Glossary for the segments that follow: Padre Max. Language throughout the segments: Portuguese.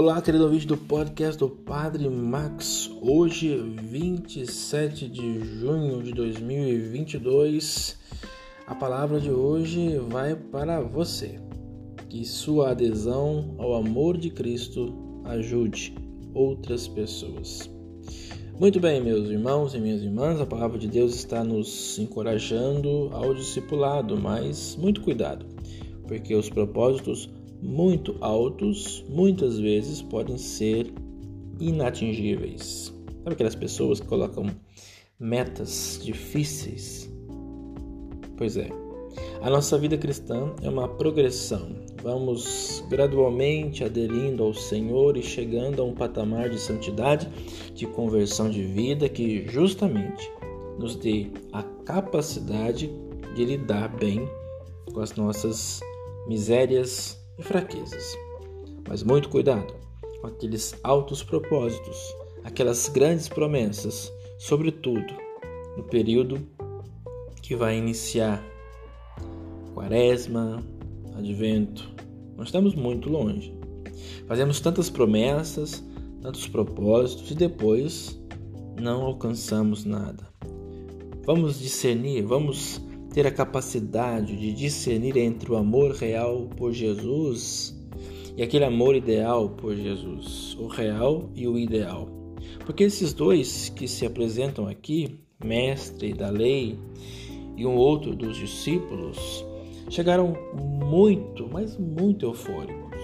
Olá, querido ouvinte do podcast do Padre Max. Hoje, 27 de junho de 2022, a palavra de hoje vai para você. Que sua adesão ao amor de Cristo ajude outras pessoas. Muito bem, meus irmãos e minhas irmãs, a palavra de Deus está nos encorajando ao discipulado, mas muito cuidado, porque os propósitos muito altos, muitas vezes podem ser inatingíveis. Sabe aquelas pessoas que colocam metas difíceis? Pois é, a nossa vida cristã é uma progressão. Vamos gradualmente aderindo ao Senhor e chegando a um patamar de santidade, de conversão de vida, que justamente nos dê a capacidade de lidar bem com as nossas misérias e fraquezas. Mas muito cuidado com aqueles altos propósitos, aquelas grandes promessas, sobretudo no período que vai iniciar Quaresma, Advento. Nós estamos muito longe. Fazemos tantas promessas, tantos propósitos e depois não alcançamos nada. Vamos discernir, vamos ter a capacidade de discernir entre o amor real por Jesus e aquele amor ideal por Jesus, o real e o ideal. Porque esses dois que se apresentam aqui, mestre da lei e um outro dos discípulos, chegaram muito, mas muito eufóricos.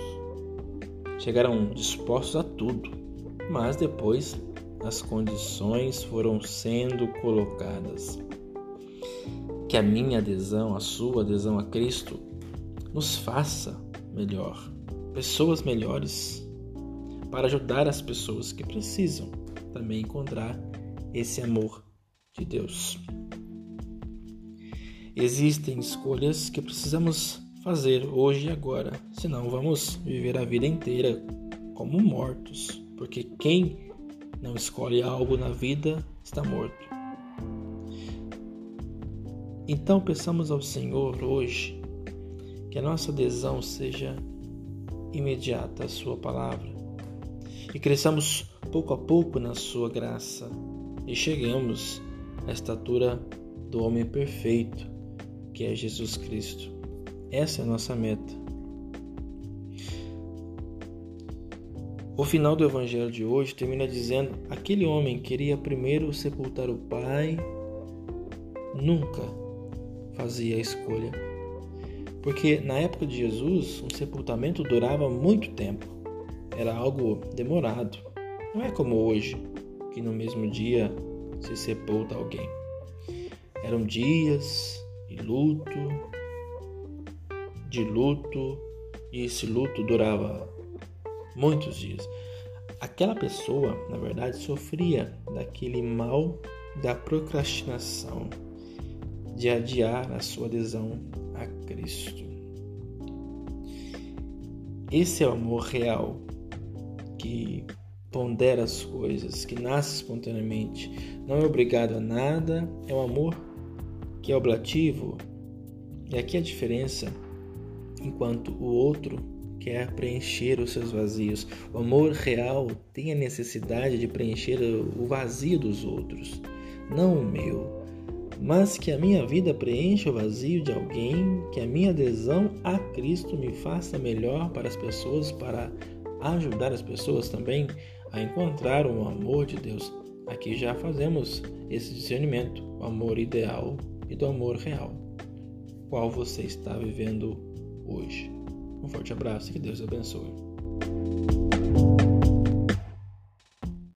Chegaram dispostos a tudo, mas depois as condições foram sendo colocadas. Que a minha adesão, a sua adesão a Cristo nos faça melhor, pessoas melhores, para ajudar as pessoas que precisam também encontrar esse amor de Deus. Existem escolhas que precisamos fazer hoje e agora, senão vamos viver a vida inteira como mortos, porque quem não escolhe algo na vida está morto. Então, peçamos ao Senhor hoje que a nossa adesão seja imediata à sua palavra e cresçamos pouco a pouco na sua graça e cheguemos à estatura do homem perfeito, que é Jesus Cristo. Essa é a nossa meta. O final do Evangelho de hoje termina dizendo: aquele homem queria primeiro sepultar o pai, nunca fazia a escolha, porque na época de Jesus um sepultamento durava muito tempo, era algo demorado, não é como hoje que no mesmo dia se sepulta alguém. Eram dias de luto, e esse luto durava muitos dias. Aquela pessoa, na verdade, sofria daquele mal da procrastinação, de adiar a sua adesão a Cristo. Esse é o amor real, que pondera as coisas, que nasce espontaneamente, não é obrigado a nada, é um amor que é oblativo. E aqui a diferença, enquanto o outro quer preencher os seus vazios. O amor real tem a necessidade de preencher o vazio dos outros, não o meu. Mas que a minha vida preencha o vazio de alguém, que a minha adesão a Cristo me faça melhor para as pessoas, para ajudar as pessoas também a encontrar o amor de Deus. Aqui já fazemos esse discernimento, o amor ideal e do amor real, qual você está vivendo hoje. Um forte abraço e que Deus abençoe.